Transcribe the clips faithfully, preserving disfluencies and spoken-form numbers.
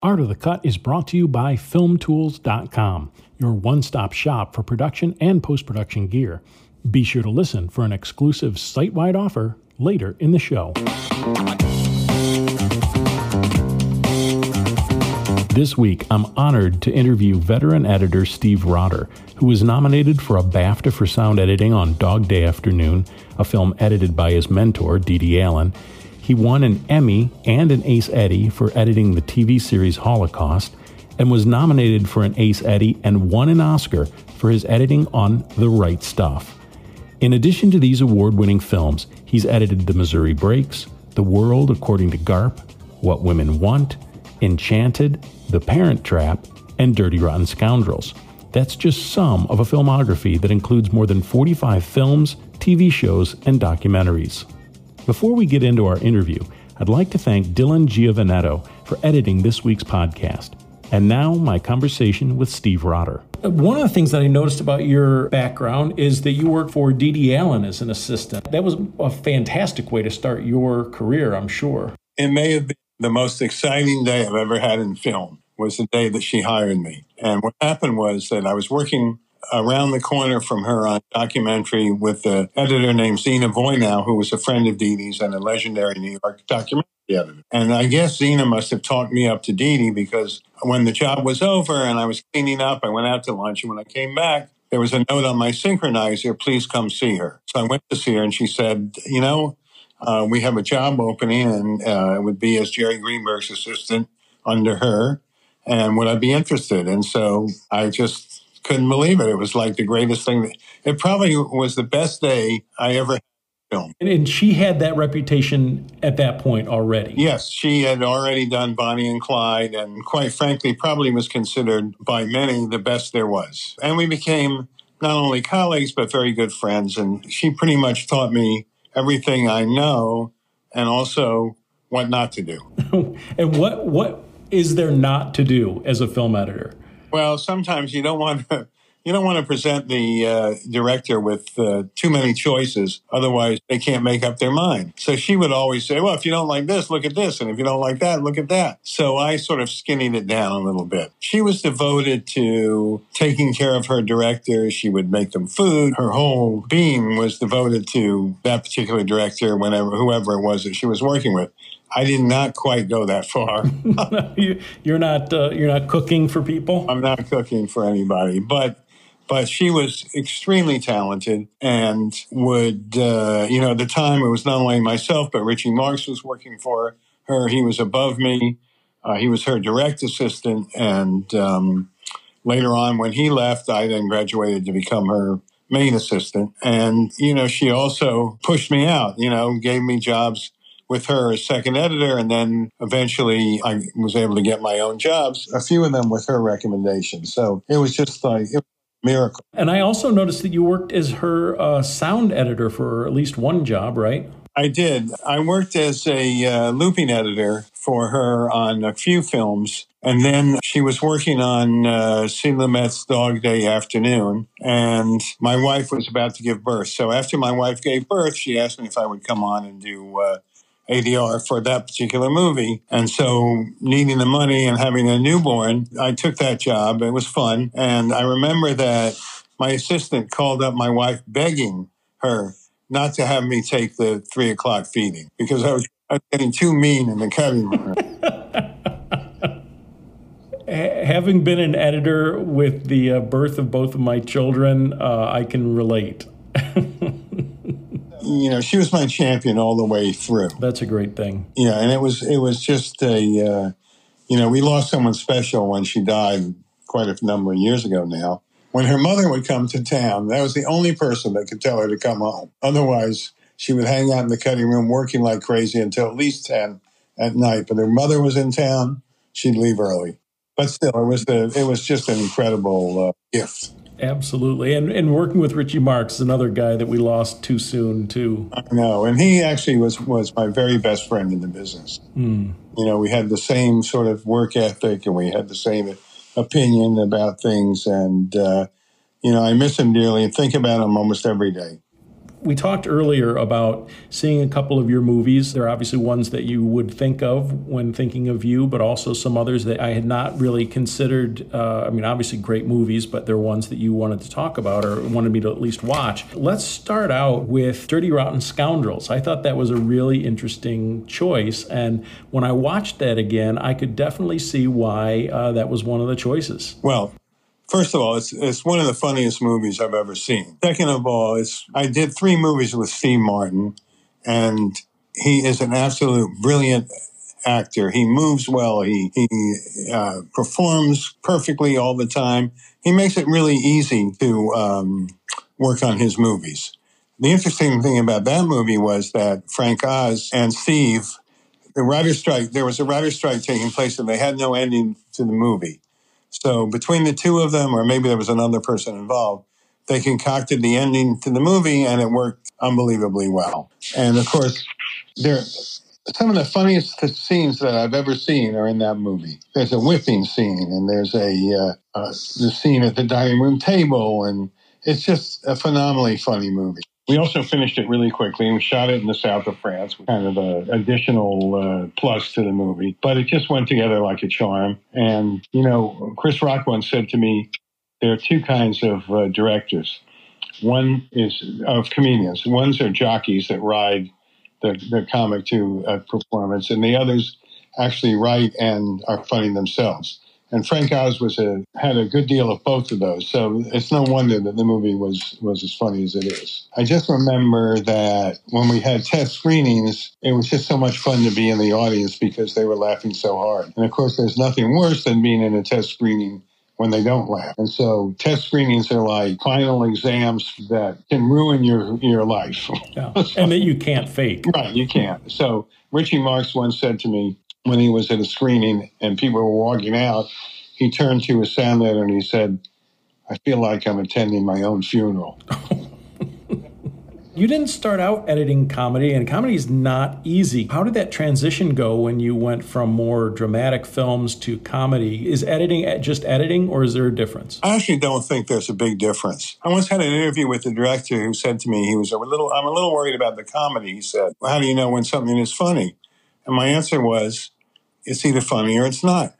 Art of the Cut is brought to you by Film Tools dot com, your one-stop shop for production and post-production gear. Be sure to listen for an exclusive site-wide offer later in the show. This week, I'm honored to interview veteran editor Steve Rotter, who was nominated for a BAFTA for sound editing on Dog Day Afternoon, a film edited by his mentor, Dede Allen. He won an Emmy and an Ace Eddie for editing the T V series Holocaust, and was nominated for an Ace Eddie and won an Oscar for his editing on The Right Stuff. In addition to these award-winning films, he's edited The Missouri Breaks, The World According to Garp, What Women Want, Enchanted, The Parent Trap, and Dirty Rotten Scoundrels. That's just some of a filmography that includes more than forty-five films, T V shows, and documentaries. Before we get into our interview, I'd like to thank Dylan Giovannetto for editing this week's podcast. And now, my conversation with Steve Rotter. One of the things that I noticed about your background is that you worked for Dede Allen as an assistant. That was a fantastic way to start your career, I'm sure. It may have been the most exciting day I've ever had in film, was the day that she hired me. And what happened was that I was working around the corner from her on a documentary with an editor named Zina Voynow, who was a friend of Dede's and a legendary New York documentary editor. And I guess Zina must have talked me up to Dede, because when the job was over and I was cleaning up, I went out to lunch, and when I came back, there was a note on my synchronizer, please come see her. So I went to see her, and she said, you know, uh, we have a job opening, and uh, it would be as Jerry Greenberg's assistant under her, and would I be interested? And so I just couldn't believe it. It was like the greatest thing. That, it probably was the best day I ever had in film. And, and she had that reputation at that point already. Yes, she had already done Bonnie and Clyde, and quite frankly, probably was considered by many the best there was. And we became not only colleagues, but very good friends. And she pretty much taught me everything I know, and also what not to do. And what what is there not to do as a film editor? Well, sometimes you don't want to you don't want to present the uh, director with uh, too many choices. Otherwise, they can't make up their mind. So she would always say, well, if you don't like this, look at this. And if you don't like that, look at that. So I sort of skinnied it down a little bit. She was devoted to taking care of her director. She would make them food. Her whole being was devoted to that particular director, whenever, whoever it was that she was working with. I did not quite go that far. you, you're not uh, you're not cooking for people? I'm not cooking for anybody. But but she was extremely talented, and would, uh, you know, at the time it was not only myself, but Richie Marks was working for her. He was above me. Uh, he was her direct assistant. And um, later on, when he left, I then graduated to become her main assistant. And, you know, she also pushed me out, you know, gave me jobs with her as second editor, and then eventually I was able to get my own jobs, a few of them with her recommendations. So it was just like it was a miracle. And I also noticed that you worked as her uh, sound editor for at least one job, right? I did. I worked as a uh, looping editor for her on a few films. And then she was working on uh, C. LeMet's Dog Day Afternoon. And my wife was about to give birth. So after my wife gave birth, she asked me if I would come on and do Uh, A D R for that particular movie. And so needing the money and having a newborn, I took that job. It was fun. And I remember that my assistant called up my wife begging her not to have me take the three o'clock feeding, because I was, I was getting too mean in the cutting room. Having been an editor with the uh, birth of both of my children, uh, I can relate. You know, she was my champion all the way through. That's a great thing. Yeah, and it was it was just a, uh, you know, we lost someone special when she died quite a number of years ago now. When her mother would come to town, that was the only person that could tell her to come home. Otherwise, she would hang out in the cutting room working like crazy until at least ten at night. But her mother was in town, she'd leave early. But still, it was the it was just an incredible uh, gift. Absolutely. And and working with Richie Marks, another guy that we lost too soon, too. I know. And he actually was, was my very best friend in the business. Mm. You know, we had the same sort of work ethic, and we had the same opinion about things. And, uh, you know, I miss him dearly and think about him almost every day. We talked earlier about seeing a couple of your movies. There are obviously ones that you would think of when thinking of you, but also some others that I had not really considered. Uh, I mean, obviously great movies, but they're ones that you wanted to talk about or wanted me to at least watch. Let's start out with Dirty Rotten Scoundrels. I thought that was a really interesting choice. And when I watched that again, I could definitely see why uh, that was one of the choices. Well, first of all, it's it's one of the funniest movies I've ever seen. Second of all, it's I did three movies with Steve Martin, and he is an absolute brilliant actor. He moves well. He, he uh, performs perfectly all the time. He makes it really easy to um, work on his movies. The interesting thing about that movie was that Frank Oz and Steve, the writer's strike, there was a writer's strike taking place, and they had no ending to the movie. So between the two of them, or maybe there was another person involved, they concocted the ending to the movie, and it worked unbelievably well. And, of course, there, some of the funniest scenes that I've ever seen are in that movie. There's a whipping scene, and there's a uh, uh, the scene at the dining room table, and it's just a phenomenally funny movie. We also finished it really quickly. We shot it in the south of France, kind of an additional uh, plus to the movie. But it just went together like a charm. And, you know, Chris Rock once said to me, there are two kinds of uh, directors. One is of comedians. Ones are jockeys that ride the, the comic to a performance. And the others actually write and are funny themselves. And Frank Oz was a, had a good deal of both of those. So it's no wonder that the movie was, was as funny as it is. I just remember that when we had test screenings, it was just so much fun to be in the audience because they were laughing so hard. And, of course, there's nothing worse than being in a test screening when they don't laugh. And so test screenings are like final exams that can ruin your, your life. Yeah. so, and that you can't fake. Right, you can't. So Richie Marks once said to me, when he was at a screening and people were walking out, he turned to his sound editor and he said, I feel like I'm attending my own funeral. You didn't start out editing comedy, and comedy is not easy. How did that transition go when you went from more dramatic films to comedy? Is editing just editing, or is there a difference? I actually don't think there's a big difference. I once had an interview with the director who said to me, he was a little, I'm a little worried about the comedy. He said, well, how do you know when something is funny? And my answer was, it's either funny or it's not.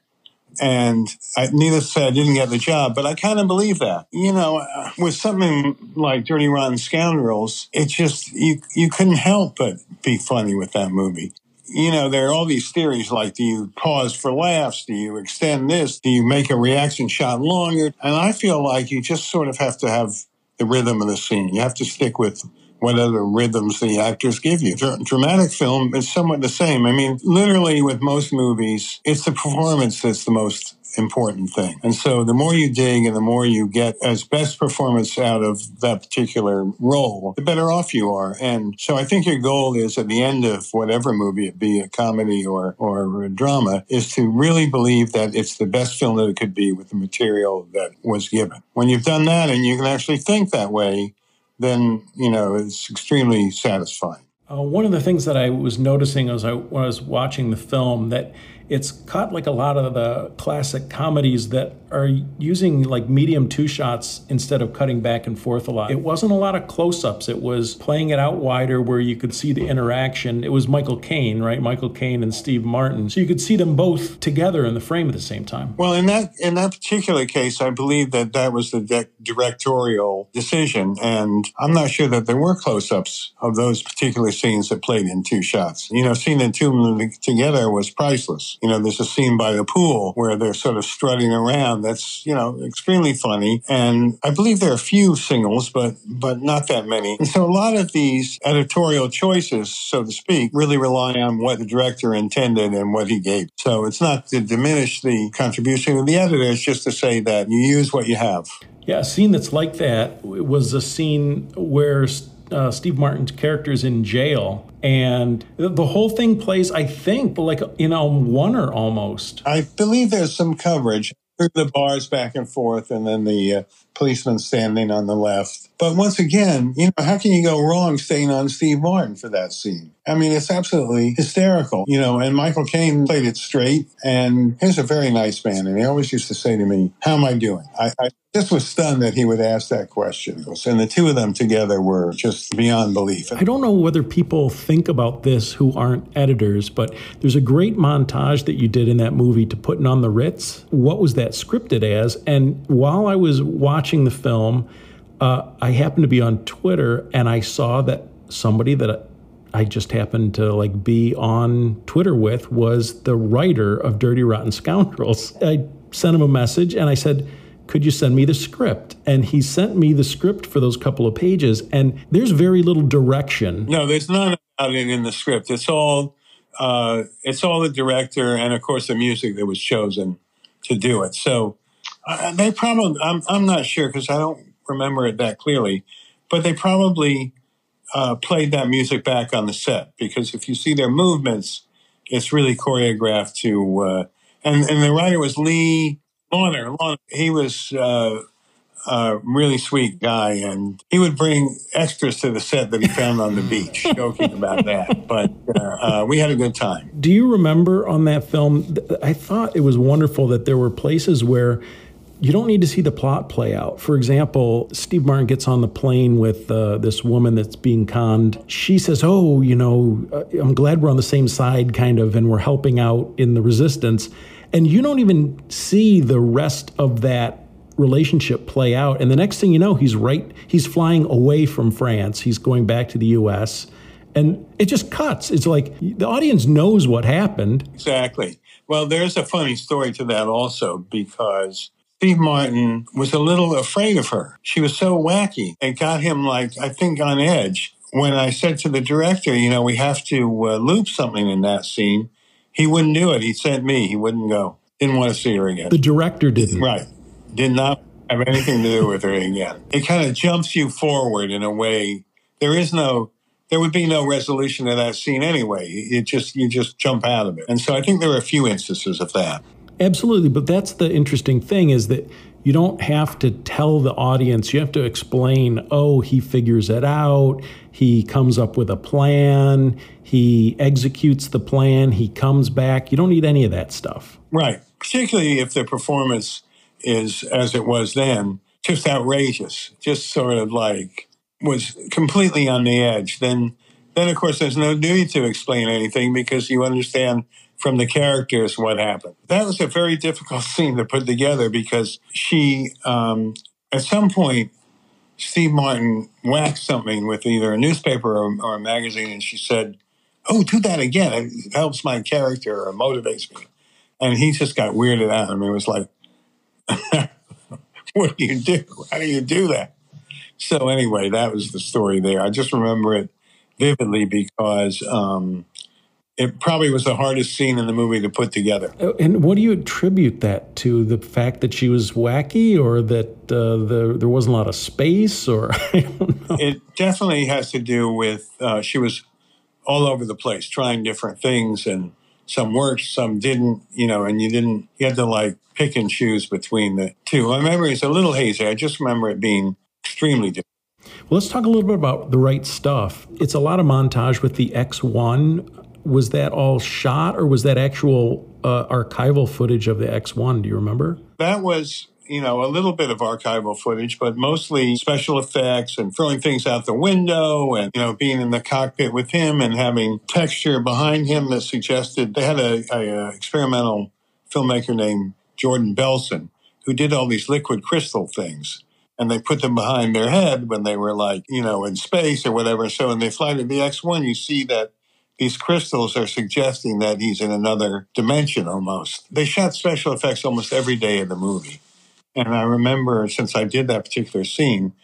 And I, neither said I didn't get the job, but I kind of believe that. You know, with something like Dirty Rotten Scoundrels, it just, you, you couldn't help but be funny with that movie. You know, there are all these theories like, do you pause for laughs? Do you extend this? Do you make a reaction shot longer? And I feel like you just sort of have to have the rhythm of the scene. You have to stick with what other rhythms the actors give you. Dramatic film is somewhat the same. I mean, literally with most movies, it's the performance that's the most important thing. And so the more you dig and the more you get as best performance out of that particular role, the better off you are. And so I think your goal is at the end of whatever movie it be, a comedy or, or a drama, is to really believe that it's the best film that it could be with the material that was given. When you've done that and you can actually think that way, then, you know, it's extremely satisfying. Uh, one of the things that I was noticing as I was watching the film, that it's cut like a lot of the classic comedies that are using like medium two shots instead of cutting back and forth a lot. It wasn't a lot of close-ups. It was playing it out wider where you could see the interaction. It was Michael Caine, right? Michael Caine and Steve Martin. So you could see them both together in the frame at the same time. Well, in that in that particular case, I believe that that was the de- directorial decision. And I'm not sure that there were close-ups of those particular scenes that played in two shots. You know, seeing the two of them together was priceless. You know, there's a scene by the pool where they're sort of strutting around. That's, you know, extremely funny. And I believe there are a few singles, but but not that many. And so a lot of these editorial choices, so to speak, really rely on what the director intended and what he gave. So it's not to diminish the contribution of the editor. It's just to say that you use what you have. Yeah, a scene that's like that was a scene where Uh, Steve Martin's character is in jail, and the whole thing plays, I think, like in a oneer almost. I believe there's some coverage through the bars back and forth, and then the uh, policeman standing on the left. But once again, you know, how can you go wrong staying on Steve Martin for that scene? I mean, it's absolutely hysterical, you know, and Michael Caine played it straight, and he's a very nice man. And he always used to say to me, how am I doing? I, I just was stunned that he would ask that question. And the two of them together were just beyond belief. I don't know whether people think about this who aren't editors, but there's a great montage that you did in that movie to Putting on the Ritz. What was that scripted as? And while I was watching the film, uh, I happened to be on Twitter, and I saw that somebody that I, I just happened to like be on Twitter with was the writer of Dirty Rotten Scoundrels. I sent him a message and I said, could you send me the script? And he sent me the script for those couple of pages, and there's very little direction. No, there's none about it in the script. It's all, uh, it's all the director and, of course, the music that was chosen to do it. So uh, they probably, I'm, I'm not sure because I don't remember it that clearly, but they probably... Uh, played that music back on the set, because if you see their movements, it's really choreographed to, uh, and, and the writer was Lee Lawner. Lawner. He was uh, a really sweet guy, and he would bring extras to the set that he found on the beach, joking about that. But uh, uh, we had a good time. Do you remember on that film, I thought it was wonderful that there were places where you don't need to see the plot play out. For example, Steve Martin gets on the plane with uh, this woman that's being conned. She says, oh, you know, I'm glad we're on the same side, kind of, and we're helping out in the resistance. And you don't even see the rest of that relationship play out. And the next thing you know, he's right. He's flying away from France. He's going back to the U S And it just cuts. It's like the audience knows what happened. Exactly. Well, there's a funny story to that also, because Steve Martin was a little afraid of her. She was so wacky. It got him, like, I think, on edge. When I said to the director, you know, we have to uh, loop something in that scene, he wouldn't do it. He sent me. He wouldn't go. Didn't want to see her again. The director didn't. Right. Did not have anything to do with her again. It kind of jumps you forward in a way. There is no... There would be no resolution to that scene anyway. It just You just jump out of it. And so I think there are a few instances of that. Absolutely. But that's the interesting thing, is that you don't have to tell the audience. You have to explain, oh, he figures it out. He comes up with a plan. He executes the plan. He comes back. You don't need any of that stuff. Right. Particularly if the performance is, as it was then, just outrageous, just sort of like was completely on the edge. Then, then of course, there's no duty to explain anything, because you understand from the characters what happened. That was a very difficult scene to put together, because she, um, at some point, Steve Martin whacked something with either a newspaper or, or a magazine, and she said, oh, do that again. It helps my character or motivates me. And he just got weirded out. I mean, it was like, what do you do? How do you do that? So anyway, that was the story there. I just remember it vividly because... Um, It probably was the hardest scene in the movie to put together. And what do you attribute that to? The fact that she was wacky, or that uh, the, there wasn't a lot of space, or I don't know. It definitely has to do with uh, she was all over the place, trying different things, and some worked, some didn't, you know, and you didn't, you had to like pick and choose between the two. My memory is a little hazy. I just remember it being extremely difficult. Well, let's talk a little bit about The Right Stuff. It's a lot of montage with the X one. Was that all shot, or was that actual uh, archival footage of the X one? Do you remember? That was, you know, a little bit of archival footage, but mostly special effects and throwing things out the window and, you know, being in the cockpit with him and having texture behind him that suggested... They had a, a, a experimental filmmaker named Jordan Belson who did all these liquid crystal things. And they put them behind their head when they were, like, you know, in space or whatever. So when they fly to the X one, you see that these crystals are suggesting that he's in another dimension almost. They shot special effects almost every day in the movie. And I remember, since I did that particular scene,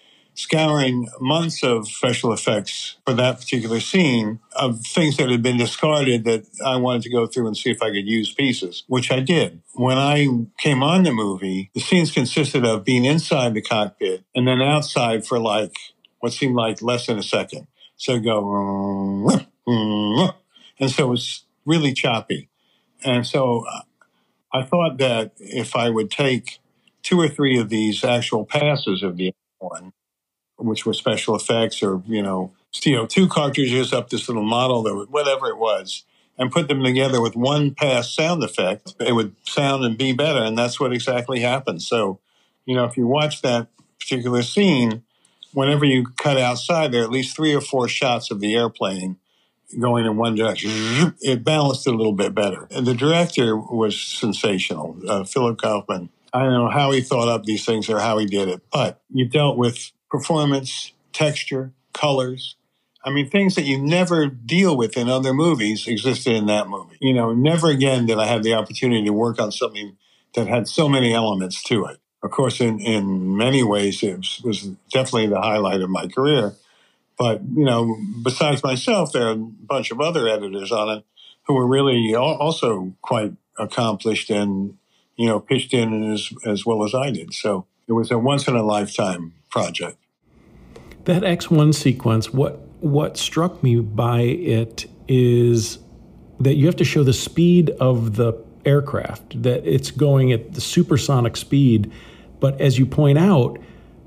scouring months of special effects for that particular scene of things that had been discarded that I wanted to go through and see if I could use pieces, which I did. When I came on the movie, the scenes consisted of being inside the cockpit and then outside for like what seemed like less than a second. So go... And so it was really choppy. And so I thought that if I would take two or three of these actual passes of the one, which were special effects or, you know, C O two cartridges up this little model, that was, whatever it was, and put them together with one pass sound effect. It would sound and be better, and that's what exactly happened. So, you know, if you watch that particular scene, whenever you cut outside, there are at least three or four shots of the airplane going in one direction. It balanced a little bit better. And the director was sensational, uh, Philip Kaufman. I don't know how he thought up these things or how he did it, but you dealt with performance, texture, colors. I mean, things that you never deal with in other movies existed in that movie. You know, never again did I have the opportunity to work on something that had so many elements to it. Of course, in, in many ways, it was, was definitely the highlight of my career. But, you know, besides myself, there are a bunch of other editors on it who were really also quite accomplished and, you know, pitched in as, as well as I did. So it was a once-in-a-lifetime project. That X one sequence, what what struck me by it is that you have to show the speed of the aircraft, that it's going at the supersonic speed. But as you point out,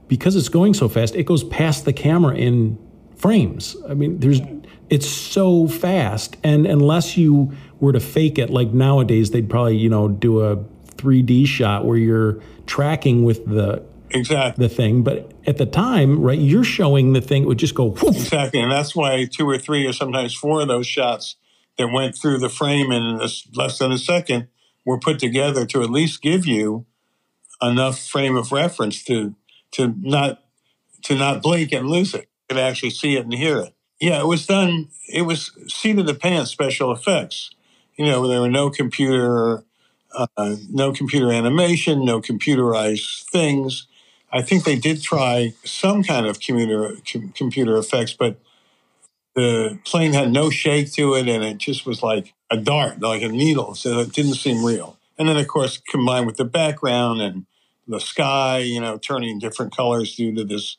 because it's going so fast, it goes past the camera in frames. I mean, there's it's so fast. And unless you were to fake it, like nowadays, they'd probably, you know, do a three D shot where you're tracking with the exactly the thing. But at the time, right, you're showing the thing, it would just go whoosh. Exactly. And that's why two or three or sometimes four of those shots that went through the frame in less than a second were put together to at least give you enough frame of reference to to not to not blink and lose it. You could actually see it and hear it. Yeah, it was done, it was seat-of-the-pants special effects. You know, there were no computer, uh, no computer animation, no computerized things. I think they did try some kind of computer, com- computer effects, but the plane had no shake to it, and it just was like a dart, like a needle, so it didn't seem real. And then, of course, combined with the background and the sky, you know, turning different colors due to this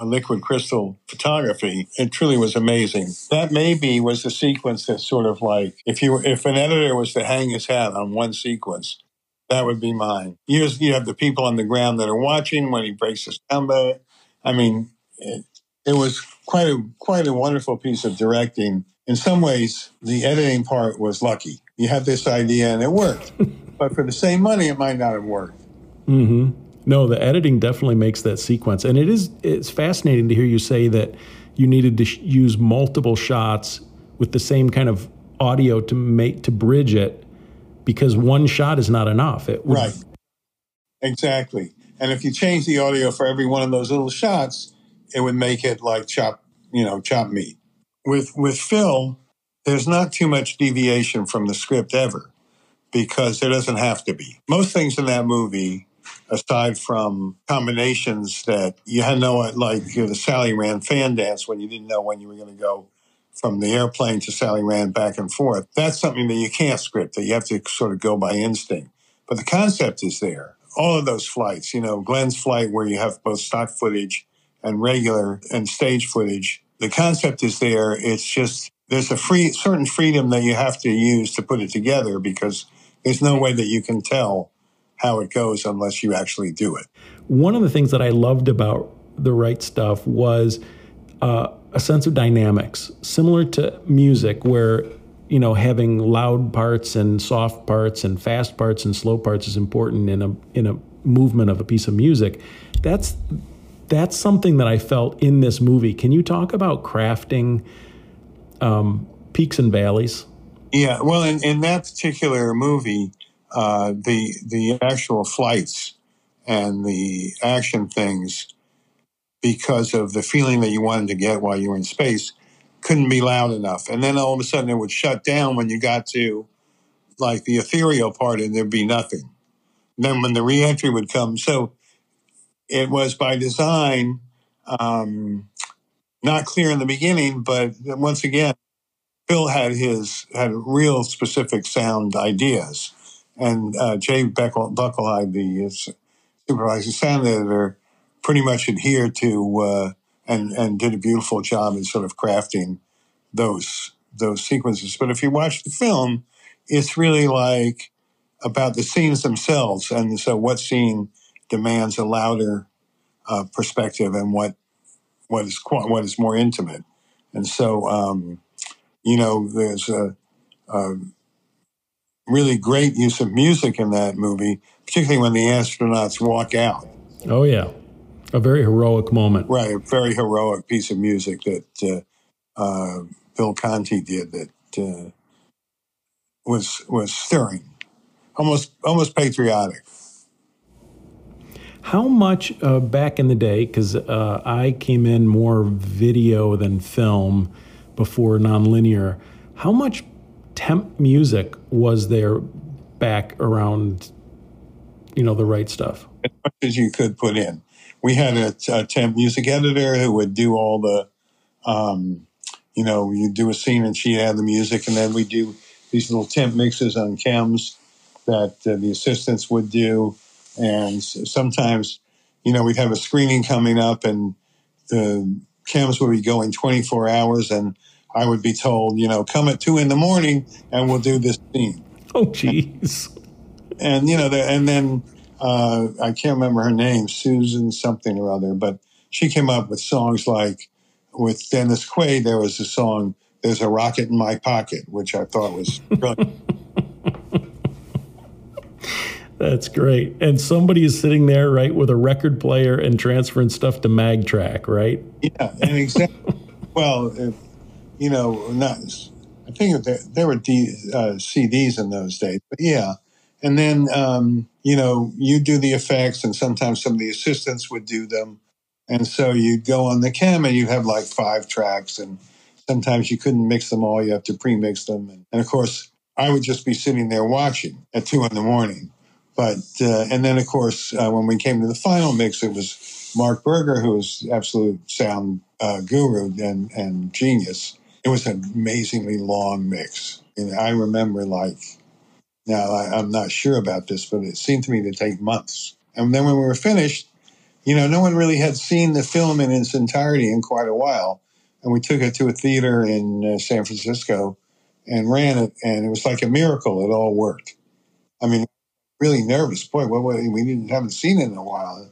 uh, liquid crystal photography, it truly was amazing. That maybe was the sequence that sort of like, if you if an editor was to hang his hat on one sequence, that would be mine. You, you have the people on the ground that are watching when he breaks his combo. I mean, it, It was quite a quite a wonderful piece of directing. In some ways, the editing part was lucky. You have this idea and it worked. But for the same money, it might not have worked. Mm-hmm. No, the editing definitely makes that sequence. And it is it's fascinating to hear you say that you needed to sh- use multiple shots with the same kind of audio to make to bridge it, because one shot is not enough. It would... Right. Exactly. And if you change the audio for every one of those little shots, it would make it like chop, you know, chop meat. With with Phil, there's not too much deviation from the script ever, because there doesn't have to be. Most things in that movie, aside from combinations that you had no, like you know, the Sally Rand fan dance when you didn't know when you were going to go from the airplane to Sally Rand back and forth. That's something that you can't script, that you have to sort of go by instinct. But the concept is there. All of those flights, you know, Glenn's flight where you have both stock footage and regular and stage footage. The concept is there. It's just there's a free certain freedom that you have to use to put it together, because there's no way that you can tell how it goes unless you actually do it. One of the things that I loved about The Right Stuff was uh, a sense of dynamics, similar to music, where, you know, having loud parts and soft parts and fast parts and slow parts is important in a in a movement of a piece of music. That's That's something that I felt in this movie. Can you talk about crafting um, peaks and valleys? Yeah, well, in, in that particular movie, uh, the the actual flights and the action things, because of the feeling that you wanted to get while you were in space, couldn't be loud enough. And then all of a sudden it would shut down when you got to, like, the ethereal part, and there'd be nothing. And then when the reentry would come, so... It was by design, um, not clear in the beginning, but once again, Phil had his had real specific sound ideas. And uh, Jay Buckle, Bucklehide, the uh, supervising sound editor, pretty much adhered to uh, and, and did a beautiful job in sort of crafting those those sequences. But if you watch the film, it's really like about the scenes themselves. And so what scene demands a louder uh, perspective and what what is what is more intimate. And so, um, you know, there's a, a really great use of music in that movie, particularly when the astronauts walk out. Oh, yeah. A very heroic moment. Right, a very heroic piece of music that uh, uh, Bill Conti did that uh, was was stirring, almost almost patriotic. How much uh, back in the day, because uh, I came in more video than film before nonlinear, how much temp music was there back around, you know, The Right Stuff? As much as you could put in. We had a, a temp music editor who would do all the, um, you know, you'd do a scene and she'd add the music, and then we'd do these little temp mixes on chems that uh, the assistants would do. And sometimes, you know, we'd have a screening coming up and the chems would be going twenty-four hours, and I would be told, you know, come at two in the morning and we'll do this scene. Oh, geez. And, and you know, the, and then... Uh, I can't remember her name, Susan something or other, but she came up with songs like, with Dennis Quaid, there was a song, There's a Rocket in My Pocket, which I thought was brilliant. That's great. And somebody is sitting there, right, with a record player and transferring stuff to MagTrack, right? Yeah, and exactly. Well, if, you know, not, I think there, there were D, uh, C Ds in those days, but yeah. And then, um, you know, you do the effects, and sometimes some of the assistants would do them. And so you'd go on the chem and you'd have like five tracks, and sometimes you couldn't mix them all. You have to pre-mix them. And, and of course, I would just be sitting there watching at two in the morning. But, uh, and then of course, uh, when we came to the final mix, it was Mark Berger, who was absolute sound uh, guru and, and genius. It was an amazingly long mix. And I remember like, Now, I, I'm not sure about this, but it seemed to me to take months. And then when we were finished, you know, no one really had seen the film in its entirety in quite a while. And we took it to a theater in uh, San Francisco and ran it. And it was like a miracle. It all worked. I mean, really nervous. Boy, what, what, we didn't, haven't seen it in a while.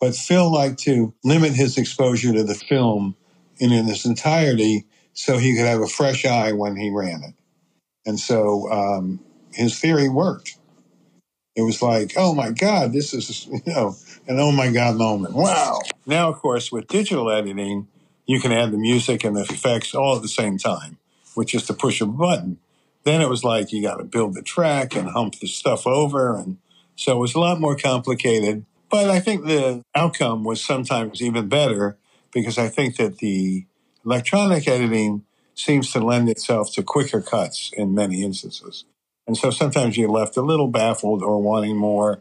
But Phil liked to limit his exposure to the film in, in its entirety so he could have a fresh eye when he ran it. And so... Um, his theory worked. It was like, oh my God, this is, you know, an oh my God moment. Wow. Now, of course, with digital editing, you can add the music and the effects all at the same time, which is the push of a button. Then it was like, you got to build the track and hump the stuff over. And so it was a lot more complicated. But I think the outcome was sometimes even better, because I think that the electronic editing seems to lend itself to quicker cuts in many instances. And so sometimes you're left a little baffled or wanting more,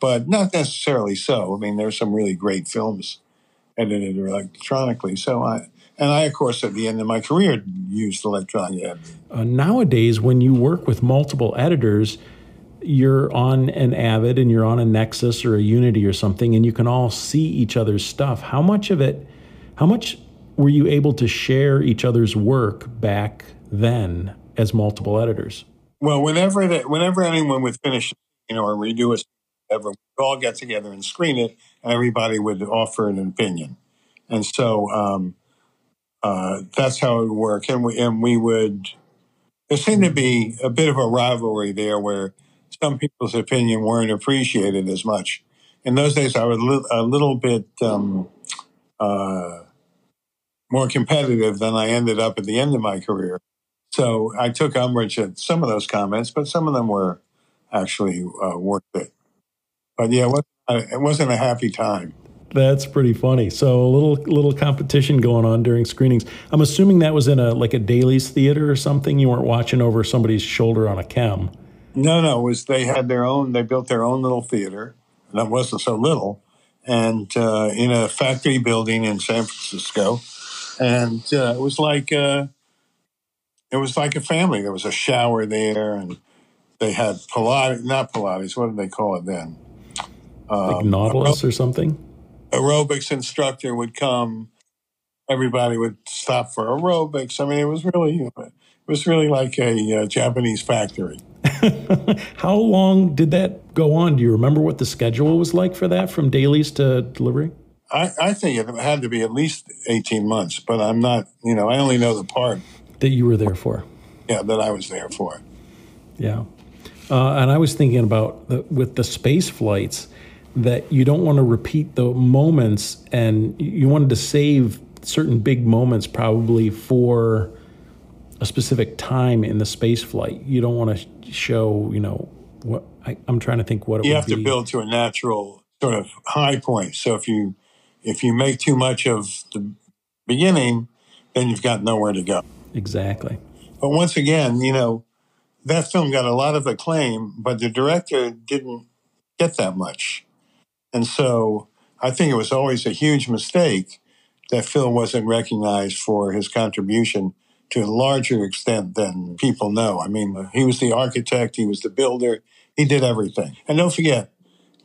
but not necessarily so. I mean, there's some really great films edited electronically. So I, and I, of course, at the end of my career, used electronic editing. Uh, nowadays, when you work with multiple editors, you're on an Avid and you're on a Nexus or a Unity or something, and you can all see each other's stuff. How much of it, how much were you able to share each other's work back then as multiple editors? Well, whenever that, whenever anyone would finish, you know, or redo it, whatever, we'd all get together and screen it, and everybody would offer an opinion. And so um, uh, that's how it would work. And we, and we would, there seemed to be a bit of a rivalry there where some people's opinion weren't appreciated as much. In those days, I was li- a little bit um, uh, more competitive than I ended up at the end of my career. So I took umbrage at some of those comments, but some of them were actually uh, worth it. But yeah, it wasn't, a, it wasn't a happy time. That's pretty funny. So a little little competition going on during screenings. I'm assuming that was in a like a dailies theater or something. You weren't watching over somebody's shoulder on a chem. No, no. It was they had their own. They built their own little theater, and that wasn't so little, and uh, in a factory building in San Francisco, and uh, it was like. Uh, It was like a family. There was a shower there, and they had Pilates, not Pilates, what did they call it then? Um, like Nautilus aer- or something? Aerobics instructor would come. Everybody would stop for aerobics. I mean, it was really, it was really like a uh, Japanese factory. How long did that go on? Do you remember what the schedule was like for that from dailies to delivery? I, I think it had to be at least eighteen months, but I'm not, you know, I only know the part. That you were there for. Yeah, that I was there for. Yeah. Uh, and I was thinking about the, with the space flights, that you don't want to repeat the moments, and you wanted to save certain big moments probably for a specific time in the space flight. You don't want to show, you know, what I, I'm trying to think what it would be. You have to build to a natural sort of high point. So if you if you make too much of the beginning, then you've got nowhere to go. Exactly. But once again, you know, that film got a lot of acclaim, but the director didn't get that much. And so I think it was always a huge mistake that Phil wasn't recognized for his contribution to a larger extent than people know. I mean, he was the architect, he was the builder, he did everything. And don't forget,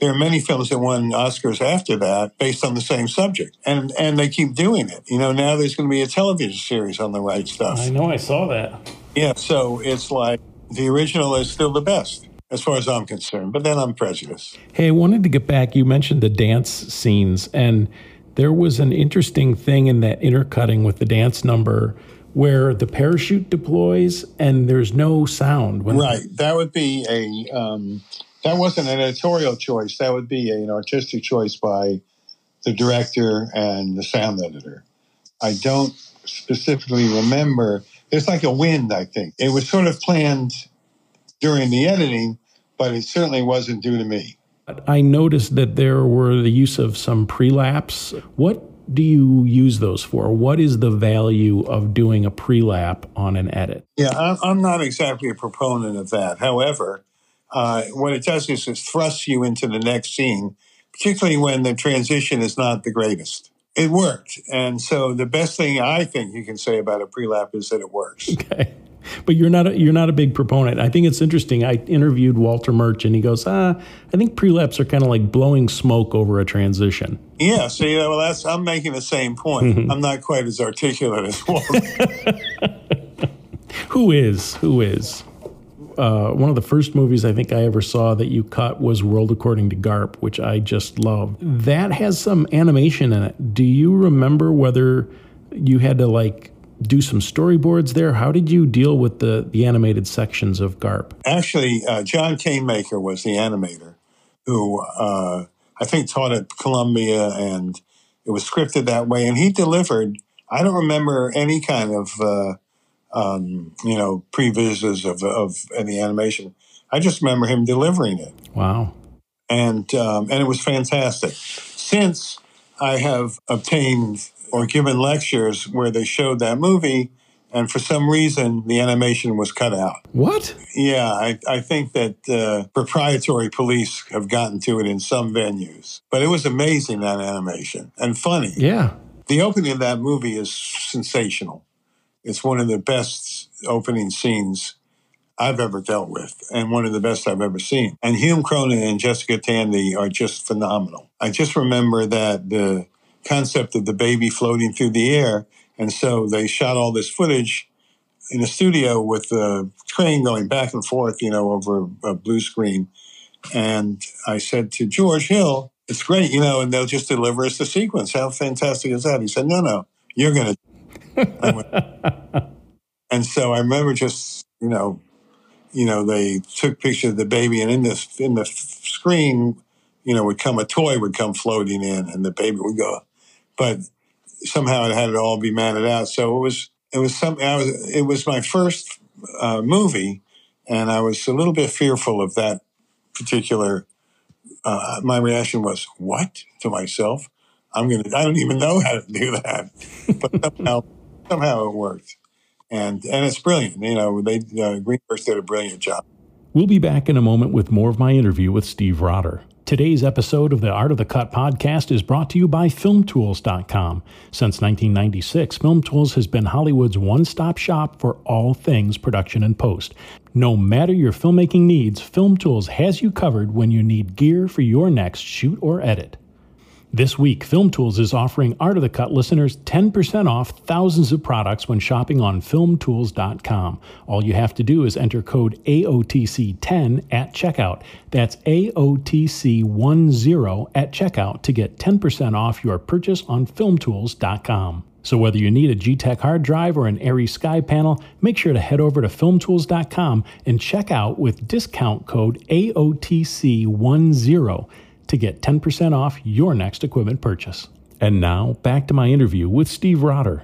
there are many films that won Oscars after that based on the same subject. And and they keep doing it. You know, now there's going to be a television series on The Right Stuff. I know, I saw that. Yeah, so it's like the original is still the best, as far as I'm concerned, but then I'm prejudiced. Hey, I wanted to get back. You mentioned the dance scenes, and there was an interesting thing in that intercutting with the dance number where the parachute deploys and there's no sound. When right. That would be a, um, that wasn't an editorial choice. That would be an artistic choice by the director and the sound editor. I don't specifically remember. It's like a wind, I think. It was sort of planned during the editing, but it certainly wasn't due to me. I noticed that there were the use of some pre-lapse. What do you use those for? What is the value of doing a pre-lap on an edit? Yeah, I'm not exactly a proponent of that. However, uh, what it does is it thrusts you into the next scene, particularly when the transition is not the greatest. It worked. And so the best thing I think you can say about a pre-lap is that it works. Okay. But you're not a, you're not a big proponent. I think it's interesting. I interviewed Walter Murch, and he goes, "Ah, I think prelaps are kind of like blowing smoke over a transition." Yeah, so you know, well, that's, I'm making the same point. Mm-hmm. I'm not quite as articulate as Walter. Who is? Who is? Uh, one of the first movies I think I ever saw that you cut was World According to Garp, which I just loved. That has some animation in it. Do you remember whether you had to like do some storyboards there? How did you deal with the, the animated sections of Garp? Actually, uh, John Canemaker was the animator who uh, I think taught at Columbia, and it was scripted that way. And he delivered, I don't remember any kind of, uh, um, you know, previses of, of any animation. I just remember him delivering it. Wow. And, um, and it was fantastic. Since I have obtained or given lectures where they showed that movie, and for some reason, the animation was cut out. What? Yeah, I, I think that uh, proprietary police have gotten to it in some venues. But it was amazing, that animation, and funny. Yeah. The opening of that movie is sensational. It's one of the best opening scenes I've ever dealt with, and one of the best I've ever seen. And Hume Cronin and Jessica Tandy are just phenomenal. I just remember that the concept of the baby floating through the air. And so they shot all this footage in a studio with the train going back and forth, you know, over a blue screen. And I said to George Hill, "It's great, you know, and they'll just deliver us the sequence. How fantastic is that?" He said, no, no, you're going to. And so I remember just, you know, you know, they took pictures of the baby, and in this, in the screen, you know, would come a toy would come floating in, and the baby would go. But somehow it had to all be matted out. So it was it was some I was, it was my first uh, movie, and I was a little bit fearful of that particular. Uh, my reaction was, "What?" to myself. I'm gonna. I don't even know how to do that, but somehow somehow it worked, and and it's brilliant. You know, they uh, Greenberg did a brilliant job. We'll be back in a moment with more of my interview with Steve Rotter. Today's episode of the Art of the Cut podcast is brought to you by film tools dot com. Since nineteen ninety-six, FilmTools has been Hollywood's one-stop shop for all things production and post. No matter your filmmaking needs, FilmTools has you covered when you need gear for your next shoot or edit. This week, Film Tools is offering Art of the Cut listeners ten percent off thousands of products when shopping on Film Tools dot com. All you have to do is enter code A O T C ten at checkout. That's A O T C ten at checkout to get ten percent off your purchase on Film Tools dot com. So whether you need a G-Tech hard drive or an Arri Sky panel, make sure to head over to Film Tools dot com and check out with discount code A O T C ten to get ten percent off your next equipment purchase. And now, back to my interview with Steve Rotter.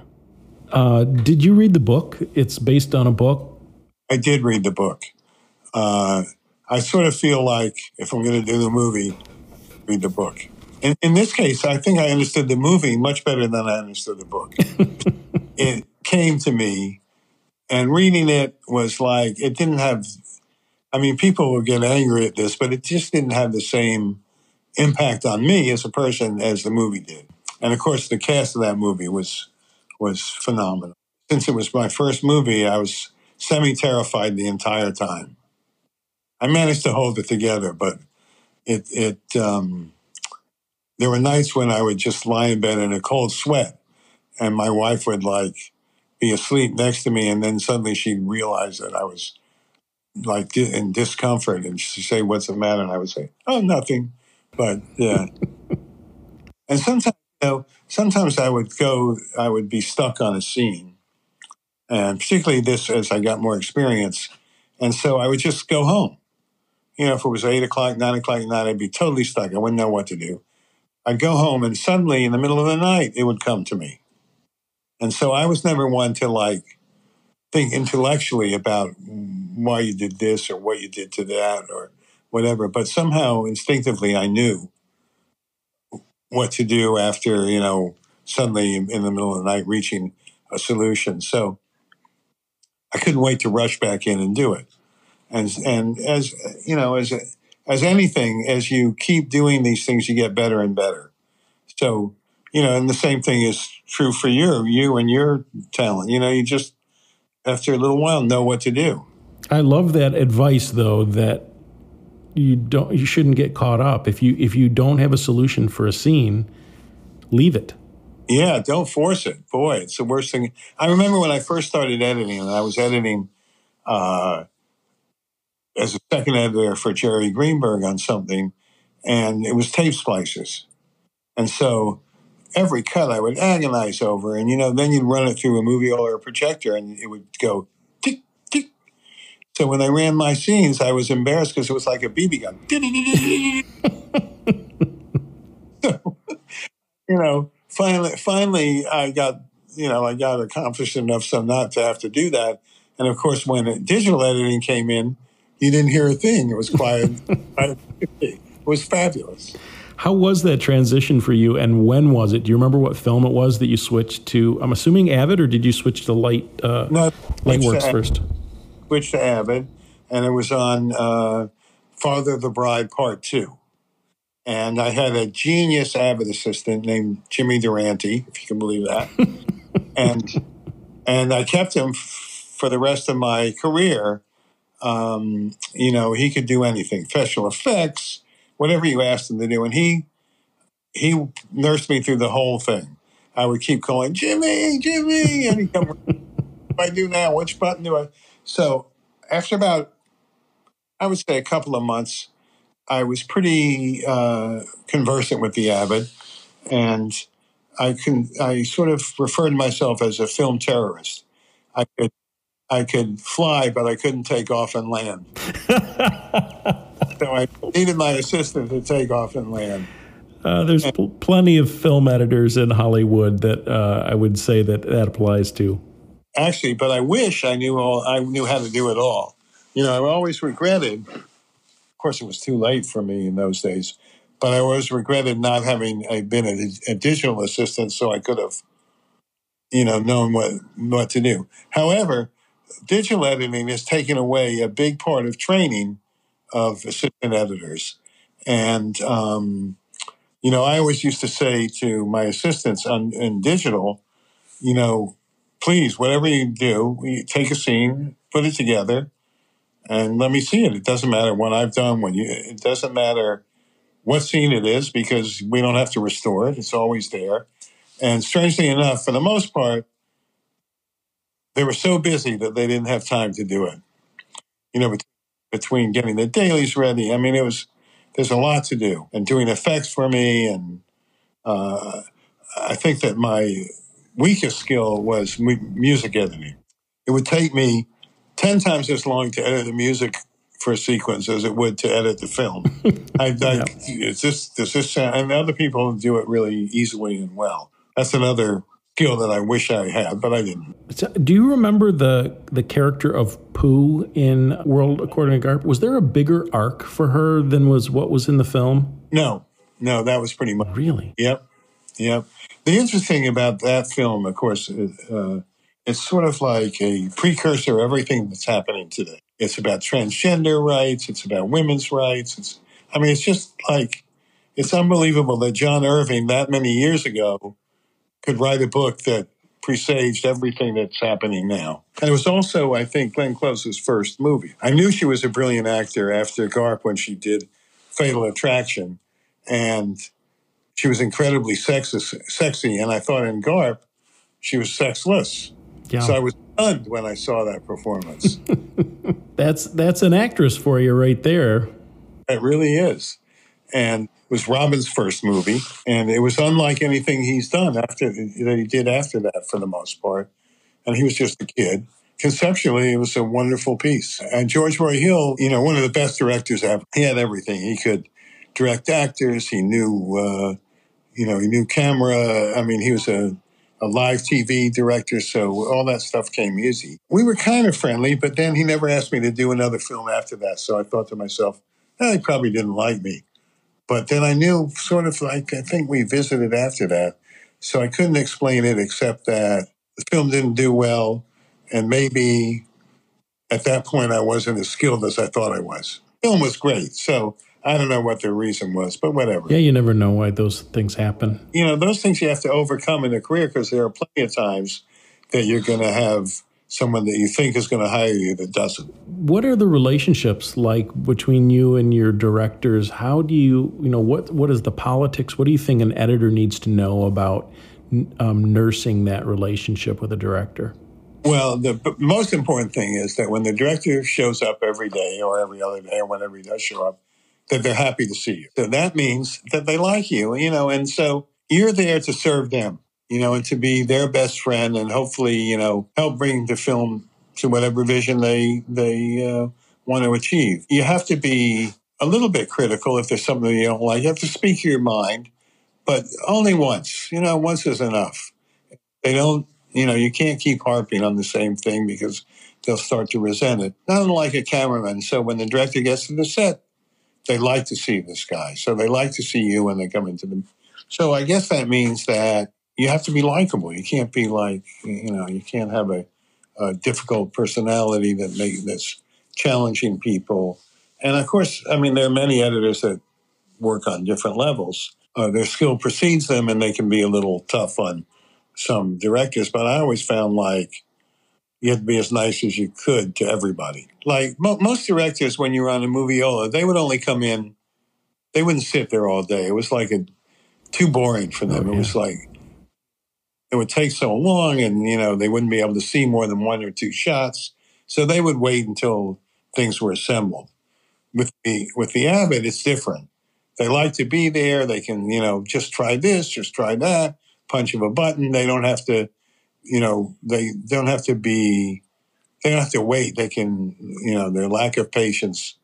Uh, did you read the book? It's based on a book. I did read the book. Uh, I sort of feel like if I'm going to do the movie, read the book. In, in this case, I think I understood the movie much better than I understood the book. It came to me, and reading it was like, it didn't have, I mean, people will get angry at this, but it just didn't have the same impact on me as a person as the movie did. And, of course, the cast of that movie was was phenomenal. Since it was my first movie, I was semi-terrified the entire time. I managed to hold it together, but it... it um, there were nights when I would just lie in bed in a cold sweat, and my wife would, like, be asleep next to me, and then suddenly she'd realize that I was, like, in discomfort, and she'd say, "What's the matter?" And I would say, "Oh, nothing." But, yeah. And sometimes, you know, sometimes I would go, I would be stuck on a scene, and particularly this as I got more experience, and so I would just go home. You know, if it was eight o'clock, nine o'clock at night, I'd be totally stuck. I wouldn't know what to do. I'd go home, and suddenly in the middle of the night, it would come to me. And so I was never one to, like, think intellectually about why you did this or what you did to that or whatever. But somehow, instinctively, I knew what to do after, you know, suddenly in the middle of the night reaching a solution. So I couldn't wait to rush back in and do it. And, and as, you know, as a... As anything, as you keep doing these things, you get better and better. So, you know, and the same thing is true for you, you and your talent. You know, you just, after a little while, know what to do. I love that advice, though, that you don't, you shouldn't get caught up. If you if you don't have a solution for a scene, leave it. Yeah, don't force it. Boy, it's the worst thing. I remember when I first started editing, and I was editing uh as a second editor for Jerry Greenberg on something, and it was tape splices. And so every cut I would agonize over, and, you know, then you'd run it through a movie or a projector, and it would go tick, tick. So when I ran my scenes, I was embarrassed because it was like a B B gun. So, you know, finally, finally I got, you know, I got accomplished enough so not to have to do that. And, of course, when digital editing came in, you didn't hear a thing. It was quiet. It was fabulous. How was that transition for you, and when was it? Do you remember what film it was that you switched to? I'm assuming Avid, or did you switch to Light, uh, no, Lightworks first? Switched to Avid, and it was on uh, Father of the Bride Part two. And I had a genius Avid assistant named Jimmy Durante, if you can believe that. and and I kept him f- for the rest of my career. Um, you know, he could do anything, special effects, whatever you asked him to do. And he he nursed me through the whole thing. I would keep calling, Jimmy, Jimmy. And he'd come, if I do now, which button do I? So after about, I would say, a couple of months, I was pretty uh, conversant with the Avid. And I can, I sort of referred to myself as a film terrorist. I could I could fly, but I couldn't take off and land. So I needed my assistant to take off and land. Uh, there's and, pl- plenty of film editors in Hollywood that uh, I would say that that applies to. Actually, but I wish I knew all. I knew how to do it all. You know, I always regretted. Of course, it was too late for me in those days, but I always regretted not having a, been a, a digital assistant, so I could have, you know, known what what to do. However, digital editing has taken away a big part of training of assistant editors. And, um, you know, I always used to say to my assistants on, in digital, you know, please, whatever you do, you take a scene, put it together, and let me see it. It doesn't matter what I've done. When you, it doesn't matter what scene it is because we don't have to restore it. It's always there. And strangely enough, for the most part, they were so busy that they didn't have time to do it. You know, between getting the dailies ready, I mean, it was there's a lot to do. And doing effects for me, and uh, I think that my weakest skill was music editing. It would take me ten times as long to edit the music for a sequence as it would to edit the film. I, I, yeah. It's just, it's just, and other people do it really easily and well. That's another skill that I wish I had, but I didn't. So, do you remember the the character of Pooh in World According to Garp? Was there a bigger arc for her than was what was in the film? No, no, that was pretty much. Really? Yep, yep. The interesting thing about that film, of course, uh, it's sort of like a precursor of everything that's happening today. It's about transgender rights. It's about women's rights. It's, I mean, it's just like, it's unbelievable that John Irving that many years ago could write a book that presaged everything that's happening now. And it was also, I think, Glenn Close's first movie. I knew she was a brilliant actor after Garp when she did Fatal Attraction. And she was incredibly sexist, sexy. And I thought in Garp, she was sexless. Yeah. So I was stunned when I saw that performance. That's that's an actress for you right there. It really is. And it was Robin's first movie, and it was unlike anything he's done after that he did after that for the most part. And he was just a kid. Conceptually, it was a wonderful piece. And George Roy Hill, you know, one of the best directors ever. He had everything. He could direct actors. He knew, uh, you know, he knew camera. I mean, he was a a live T V director, so all that stuff came easy. We were kind of friendly, but then he never asked me to do another film after that, so I thought to myself, eh, he probably didn't like me. But then I knew, sort of like, I think we visited after that, so I couldn't explain it except that the film didn't do well, and maybe at that point I wasn't as skilled as I thought I was. The film was great, so I don't know what the reason was, but whatever. Yeah, you never know why those things happen. You know, those things you have to overcome in a career because there are plenty of times that you're going to have someone that you think is going to hire you that doesn't. What are the relationships like between you and your directors? How do you, you know, what what is the politics? What do you think an editor needs to know about um, nursing that relationship with a director? Well, the most important thing is that when the director shows up every day or every other day or whenever he does show up, that they're happy to see you. So that means that they like you, you know, and so you're there to serve them, you know, and to be their best friend and hopefully, you know, help bring the film to whatever vision they they uh, want to achieve. You have to be a little bit critical if there's something you don't like. You have to speak your mind, but only once. You know, once is enough. They don't, you know, you can't keep harping on the same thing because they'll start to resent it. Not unlike a cameraman. So when the director gets to the set, they like to see this guy. So they like to see you when they come into the... So I guess that means that you have to be likable. You can't be like, you know, you can't have a, a difficult personality that make, that's challenging people. And of course, I mean, there are many editors that work on different levels. Uh, their skill precedes them and they can be a little tough on some directors. But I always found like you had to be as nice as you could to everybody. Like mo- most directors, when you were on a movieola, they would only come in, they wouldn't sit there all day. It was like a, too boring for them. Oh, yeah. It was like, it would take so long and, you know, they wouldn't be able to see more than one or two shots. So they would wait until things were assembled. With the, with the Avid, it's different. They like to be there. They can, you know, just try this, just try that, punch of a button. They don't have to, you know, they don't have to be, they don't have to wait. They can, you know, their lack of patience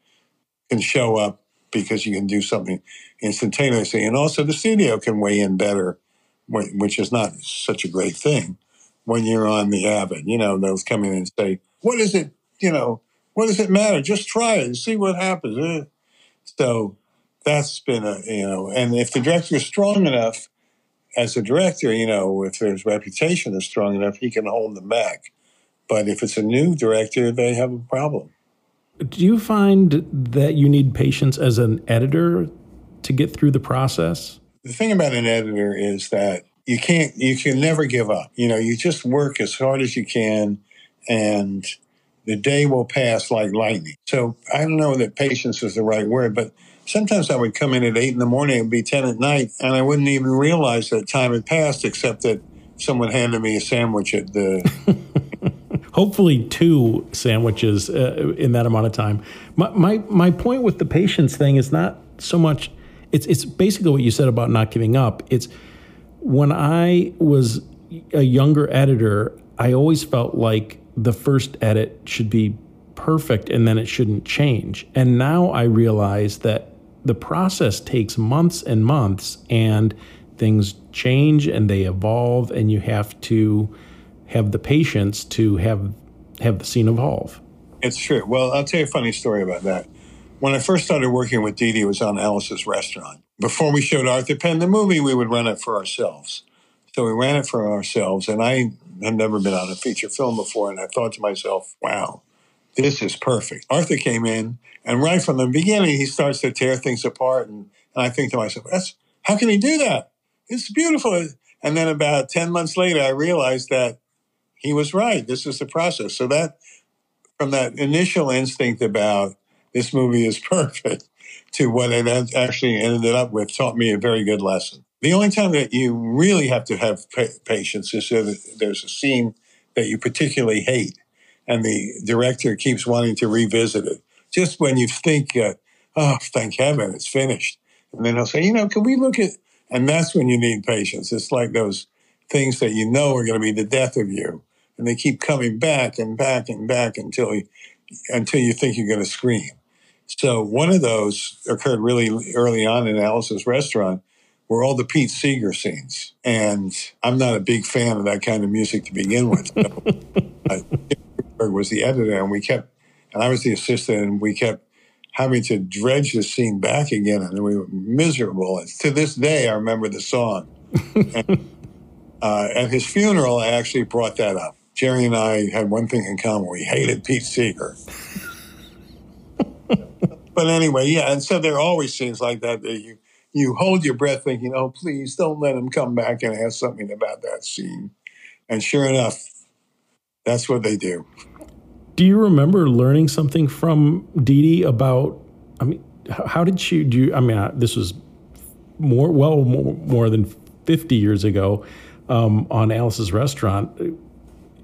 can show up because you can do something instantaneously. And also the studio can weigh in better, which is not such a great thing when you're on the Avid. You know, they'll come in and say, what is it, you know, what does it matter? Just try it and see what happens. So that's been a, you know, and if the director is strong enough, as a director, you know, if his reputation is strong enough, he can hold them back. But if it's a new director, they have a problem. Do you find that you need patience as an editor to get through the process? The thing about an editor is that you can't, you can never give up. You know, you just work as hard as you can and the day will pass like lightning. So I don't know that patience is the right word, but sometimes I would come in at eight in the morning and be ten at night, and I wouldn't even realize that time had passed, except that someone handed me a sandwich at the... Hopefully two sandwiches uh, in that amount of time. My, my my point with the patience thing is not so much... It's, it's basically what you said about not giving up. It's when I was a younger editor, I always felt like the first edit should be perfect and then it shouldn't change. And now I realize that the process takes months and months, and things change and they evolve, and you have to... have the patience to have have the scene evolve. It's true. Well, I'll tell you a funny story about that. When I first started working with Dede, it was on Alice's Restaurant. Before we showed Arthur Penn the movie, we would run it for ourselves. So we ran it for ourselves, and I had never been on a feature film before, and I thought to myself, wow, this is perfect. Arthur came in, and right from the beginning, he starts to tear things apart, and, and I think to myself, that's how can he do that? It's beautiful. And then about ten months later, I realized that he was right. This is the process. So that, from that initial instinct about this movie is perfect to what it actually ended up with, taught me a very good lesson. The only time that you really have to have patience is if there's a scene that you particularly hate and the director keeps wanting to revisit it. Just when you think, uh, oh, thank heaven, it's finished. And then he'll say, you know, can we look at... And that's when you need patience. It's like those things that you know are going to be the death of you. And they keep coming back and back and back until you, until you think you're going to scream. So one of those occurred really early on in Alice's Restaurant, were all the Pete Seeger scenes. And I'm not a big fan of that kind of music to begin with. So, uh, Jimmy was the editor, and we kept, and I was the assistant, and we kept having to dredge the scene back again, and we were miserable. And to this day, I remember the song. And, uh, at his funeral, I actually brought that up. Jerry and I had one thing in common. We hated Pete Seeger. But anyway, yeah, and so there are always scenes like that that you, you hold your breath thinking, oh, please don't let him come back and ask something about that scene. And sure enough, that's what they do. Do you remember learning something from Dede about, I mean, how did she do, I mean, this was more, well, more, more than fifty years ago um, on Alice's Restaurant,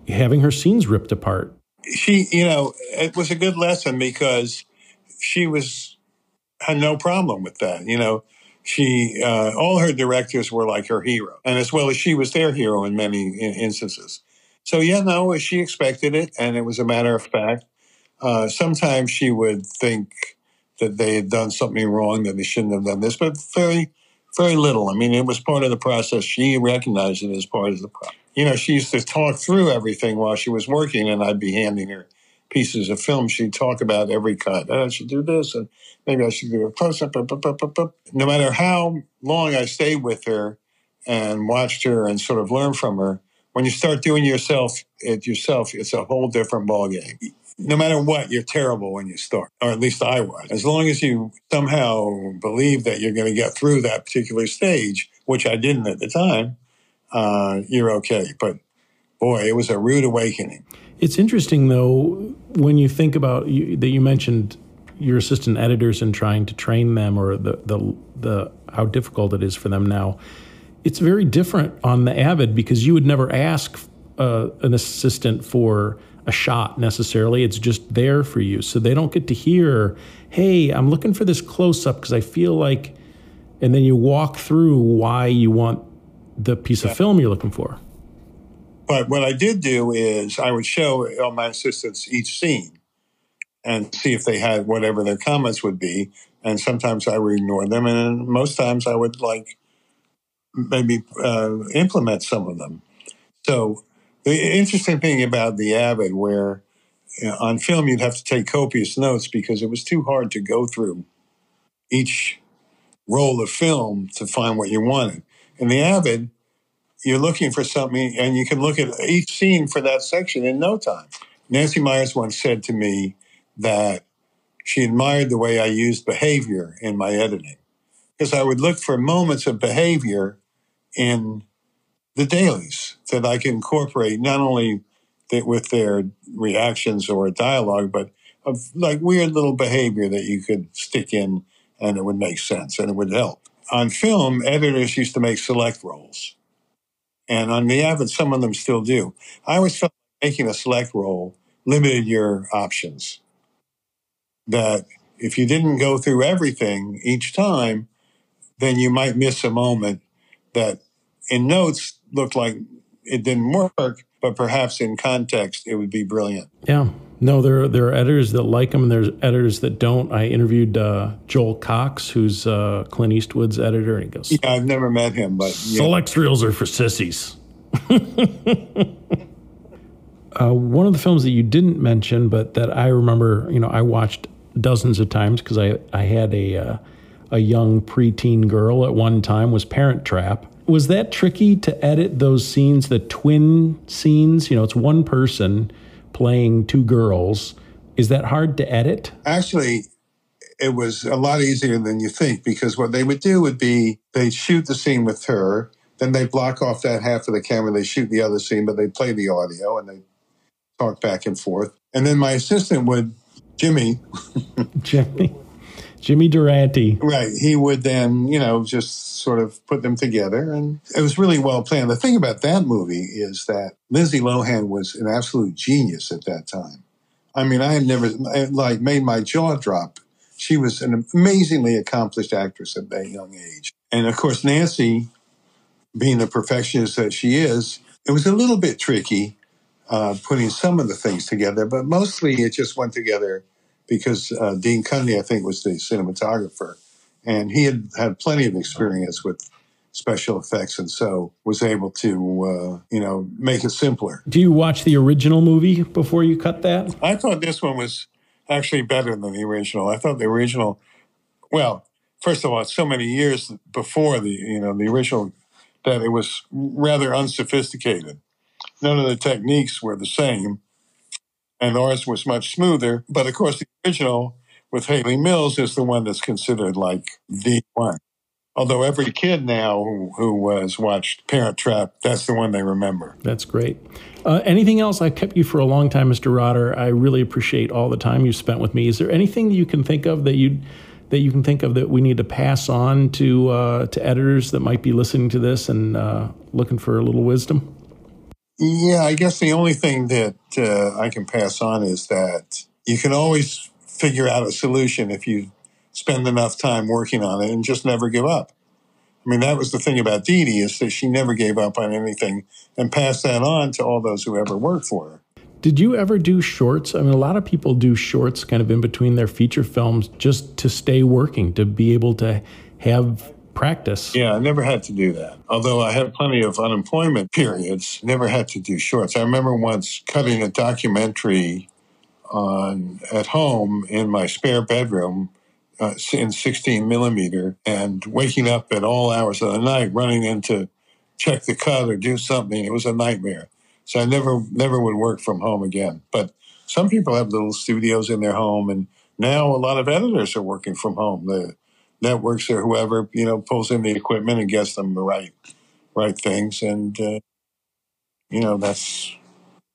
having her scenes ripped apart. She, you know, it was a good lesson because she was, had no problem with that. You know, she, uh, all her directors were like her hero, and as well as she was their hero in many instances. So, yeah, no, she expected it, and it was a matter of fact. Uh, sometimes she would think that they had done something wrong, that they shouldn't have done this, but very, very little. I mean, it was part of the process. She recognized it as part of the process. You know, she used to talk through everything while she was working, and I'd be handing her pieces of film. She'd talk about every cut. Oh, I should do this, and maybe I should do a close-up. No matter how long I stayed with her and watched her and sort of learned from her, when you start doing yourself it yourself, it's a whole different ballgame. No matter what, you're terrible when you start, or at least I was. As long as you somehow believe that you're going to get through that particular stage, which I didn't at the time, uh, you're okay. But boy, it was a rude awakening. It's interesting, though, when you think about you, that you mentioned your assistant editors and trying to train them, or the the the how difficult it is for them now. It's very different on the Avid because you would never ask uh, an assistant for a shot necessarily. It's just there for you. So they don't get to hear, hey, I'm looking for this close-up because I feel like... And then you walk through why you want the piece yeah. of film you're looking for. But what I did do is I would show all my assistants each scene and see if they had whatever their comments would be. And sometimes I would ignore them. And most times I would like... maybe uh, implement some of them. So the interesting thing about the Avid, where you know, on film you'd have to take copious notes because it was too hard to go through each roll of film to find what you wanted. In the Avid, you're looking for something, and you can look at each scene for that section in no time. Nancy Myers once said to me that she admired the way I used behavior in my editing, because I would look for moments of behavior in the dailies that I can incorporate, not only with their reactions or dialogue, but of like weird little behavior that you could stick in and it would make sense and it would help. On film, editors used to make select rolls. And on the Avid, some of them still do. I always felt making a select roll limited your options. That if you didn't go through everything each time, then you might miss a moment that in notes looked like it didn't work, but perhaps in context, it would be brilliant. Yeah. No, there are, there are editors that like them and there's editors that don't. I interviewed uh, Joel Cox, who's uh, Clint Eastwood's editor, and he goes, yeah, I've never met him, but... Yeah. Select reels are for sissies. Uh, one of the films that you didn't mention, but that I remember, you know, I watched dozens of times because I, I had a uh, a young preteen girl at one time, was Parent Trap. Was that tricky to edit those scenes, the twin scenes? You know, it's one person playing two girls. Is that hard to edit? Actually, it was a lot easier than you think, because what they would do would be they'd shoot the scene with her, then they block off that half of the camera, they shoot the other scene, but they play the audio and they talk back and forth. And then my assistant would, Jimmy. Jimmy. Jimmy Durante. Right. He would then, you know, just sort of put them together. And it was really well planned. The thing about that movie is that Lindsay Lohan was an absolute genius at that time. I mean, I had never, like, made my jaw drop. She was an amazingly accomplished actress at that young age. And, of course, Nancy, being the perfectionist that she is, it was a little bit tricky uh, putting some of the things together, but mostly it just went together because uh, Dean Cundey, I think, was the cinematographer, and he had had plenty of experience with special effects, and so was able to, uh, you know, make it simpler. Do you watch the original movie before you cut that? I thought this one was actually better than the original. I thought the original, well, first of all, it's so many years before the, you know, the original that it was rather unsophisticated. None of the techniques were the same. And ours was much smoother. But, of course, the original with Haley Mills is the one that's considered like the one. Although every kid now who, who has watched Parent Trap, that's the one they remember. That's great. Uh, anything else? I kept you for a long time, Mister Rotter. I really appreciate all the time you spent with me. Is there anything that you can think of that you that you can think of that we need to pass on to, uh, to editors that might be listening to this and uh, looking for a little wisdom? Yeah, I guess the only thing that uh, I can pass on is that you can always figure out a solution if you spend enough time working on it and just never give up. I mean, that was the thing about Dede, is that she never gave up on anything and passed that on to all those who ever worked for her. Did you ever do shorts? I mean, a lot of people do shorts kind of in between their feature films just to stay working, to be able to have practice. Yeah, I never had to do that. Although I had plenty of unemployment periods, never had to do shorts. I remember once cutting a documentary on at home in my spare bedroom uh, in sixteen millimeter and waking up at all hours of the night, running in to check the cut or do something. It was a nightmare. So I never, never would work from home again. But some people have little studios in their home, and now a lot of editors are working from home. The networks or whoever, you know, pulls in the equipment and gets them the right right things. And, uh, you know, that's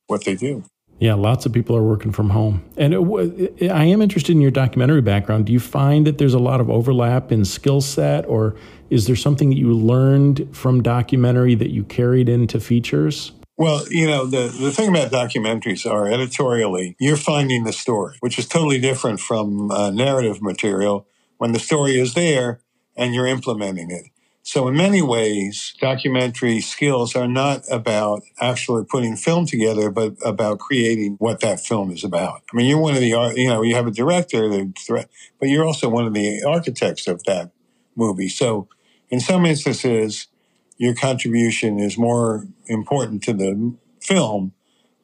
what they do. Yeah, lots of people are working from home. And it, it, I am interested in your documentary background. Do you find that there's a lot of overlap in skill set, or is there something that you learned from documentary that you carried into features? Well, you know, the, the thing about documentaries are editorially, you're finding the story, which is totally different from uh, narrative material, when the story is there and you're implementing it. So in many ways, documentary skills are not about actually putting film together, but about creating what that film is about. I mean, you're one of the, you know, you have a director, but you're also one of the architects of that movie. So in some instances, your contribution is more important to the film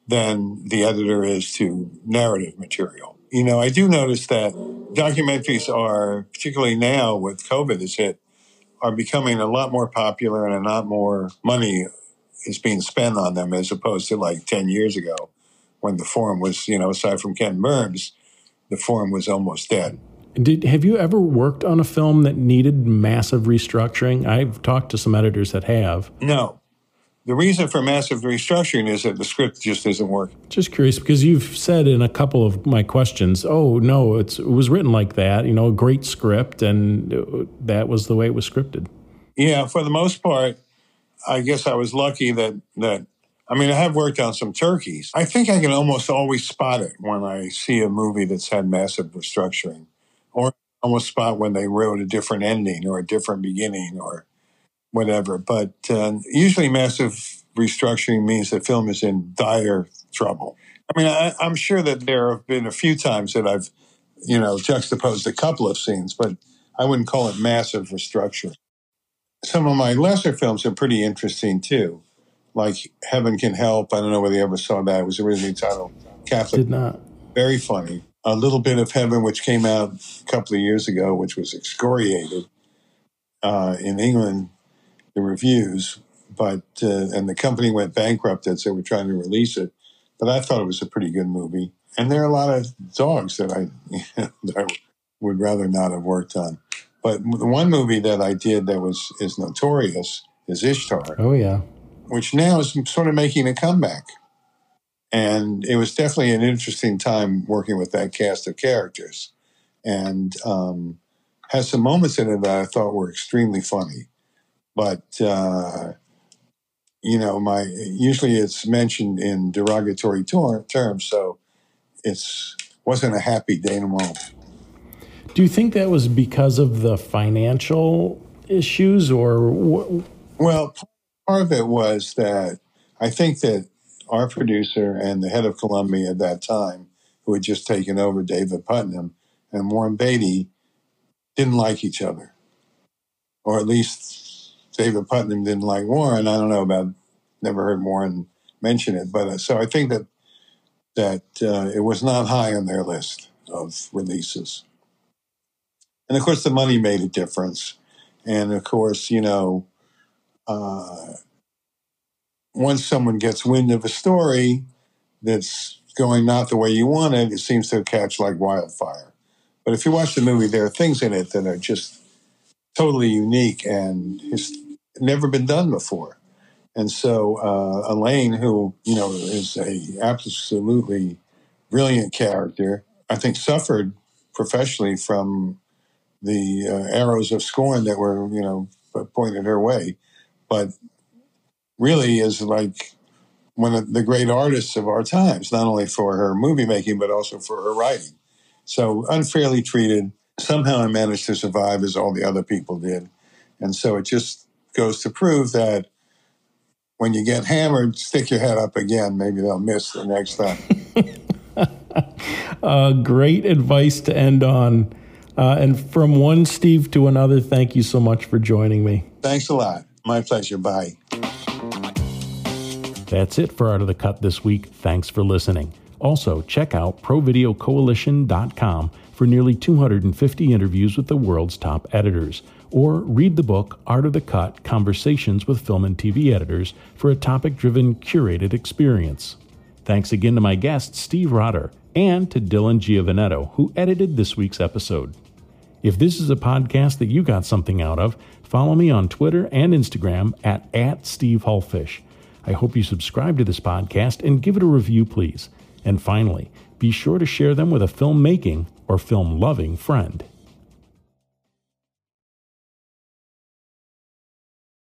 than the editor is to narrative material. You know, I do notice that documentaries are, particularly now with COVID has hit, are becoming a lot more popular and a lot more money is being spent on them as opposed to like ten years ago when the form was, you know, aside from Ken Burns, the form was almost dead. Did, have you ever worked on a film that needed massive restructuring? I've talked to some editors that have. No, The reason for massive restructuring is that the script just isn't working. Just curious, because you've said in a couple of my questions, oh, no, it's, it was written like that, you know, a great script, and it, that was the way it was scripted. Yeah, for the most part, I guess I was lucky that, that, I mean, I have worked on some turkeys. I think I can almost always spot it when I see a movie that's had massive restructuring, or almost spot when they wrote a different ending or a different beginning or whatever. But uh, usually massive restructuring means that film is in dire trouble. I mean, I, I'm sure that there have been a few times that I've, you know, juxtaposed a couple of scenes, but I wouldn't call it massive restructuring. Some of my lesser films are pretty interesting, too. Like Heaven Can Help. I don't know whether you ever saw that. It was originally titled Catholic. Did not. Very funny. A Little Bit of Heaven, which came out a couple of years ago, which was excoriated uh, in England, the reviews, but uh, and the company went bankrupt as they were trying to release it. But I thought it was a pretty good movie. And there are a lot of dogs that I, you know, that I would rather not have worked on. But the one movie that I did that was is notorious is Ishtar. Oh, yeah. Which now is sort of making a comeback. And it was definitely an interesting time working with that cast of characters. And um, has some moments in it that I thought were extremely funny. But, uh, you know, my usually it's mentioned in derogatory tor- terms, so it's wasn't a happy denouement. Do you think that was because of the financial issues or what? Well, part of it was that I think that our producer and the head of Columbia at that time, who had just taken over, David Putnam, and Warren Beatty, didn't like each other. Or at least David Putnam didn't like Warren. I don't know about, never heard Warren mention it. But uh, so I think that, that uh, it was not high on their list of releases. And, of course, the money made a difference. And, of course, you know, Uh, once someone gets wind of a story that's going not the way you want it, it seems to catch like wildfire. But if you watch the movie, there are things in it that are just totally unique and it's never been done before. And so uh, Elaine, who, you know, is a absolutely brilliant character, I think suffered professionally from the uh, arrows of scorn that were, you know, pointed her way. But really is like one of the great artists of our times, not only for her movie making, but also for her writing. So unfairly treated. Somehow I managed to survive as all the other people did. And so it just goes to prove that when you get hammered, stick your head up again. Maybe they'll miss the next time. uh, great advice to end on. Uh, and from one Steve to another, thank you so much for joining me. Thanks a lot. My pleasure. Bye. That's it for Art of the Cut this week. Thanks for listening. Also, check out pro video coalition dot com for nearly two hundred fifty interviews with the world's top editors. Or read the book, Art of the Cut, Conversations with Film and T V Editors, for a topic-driven, curated experience. Thanks again to my guest, Steve Rotter, and to Dylan Giovannetto, who edited this week's episode. If this is a podcast that you got something out of, follow me on Twitter and Instagram at, at Steve Hullfish. I hope you subscribe to this podcast and give it a review, please. And finally, be sure to share them with a filmmaking or film-loving friend.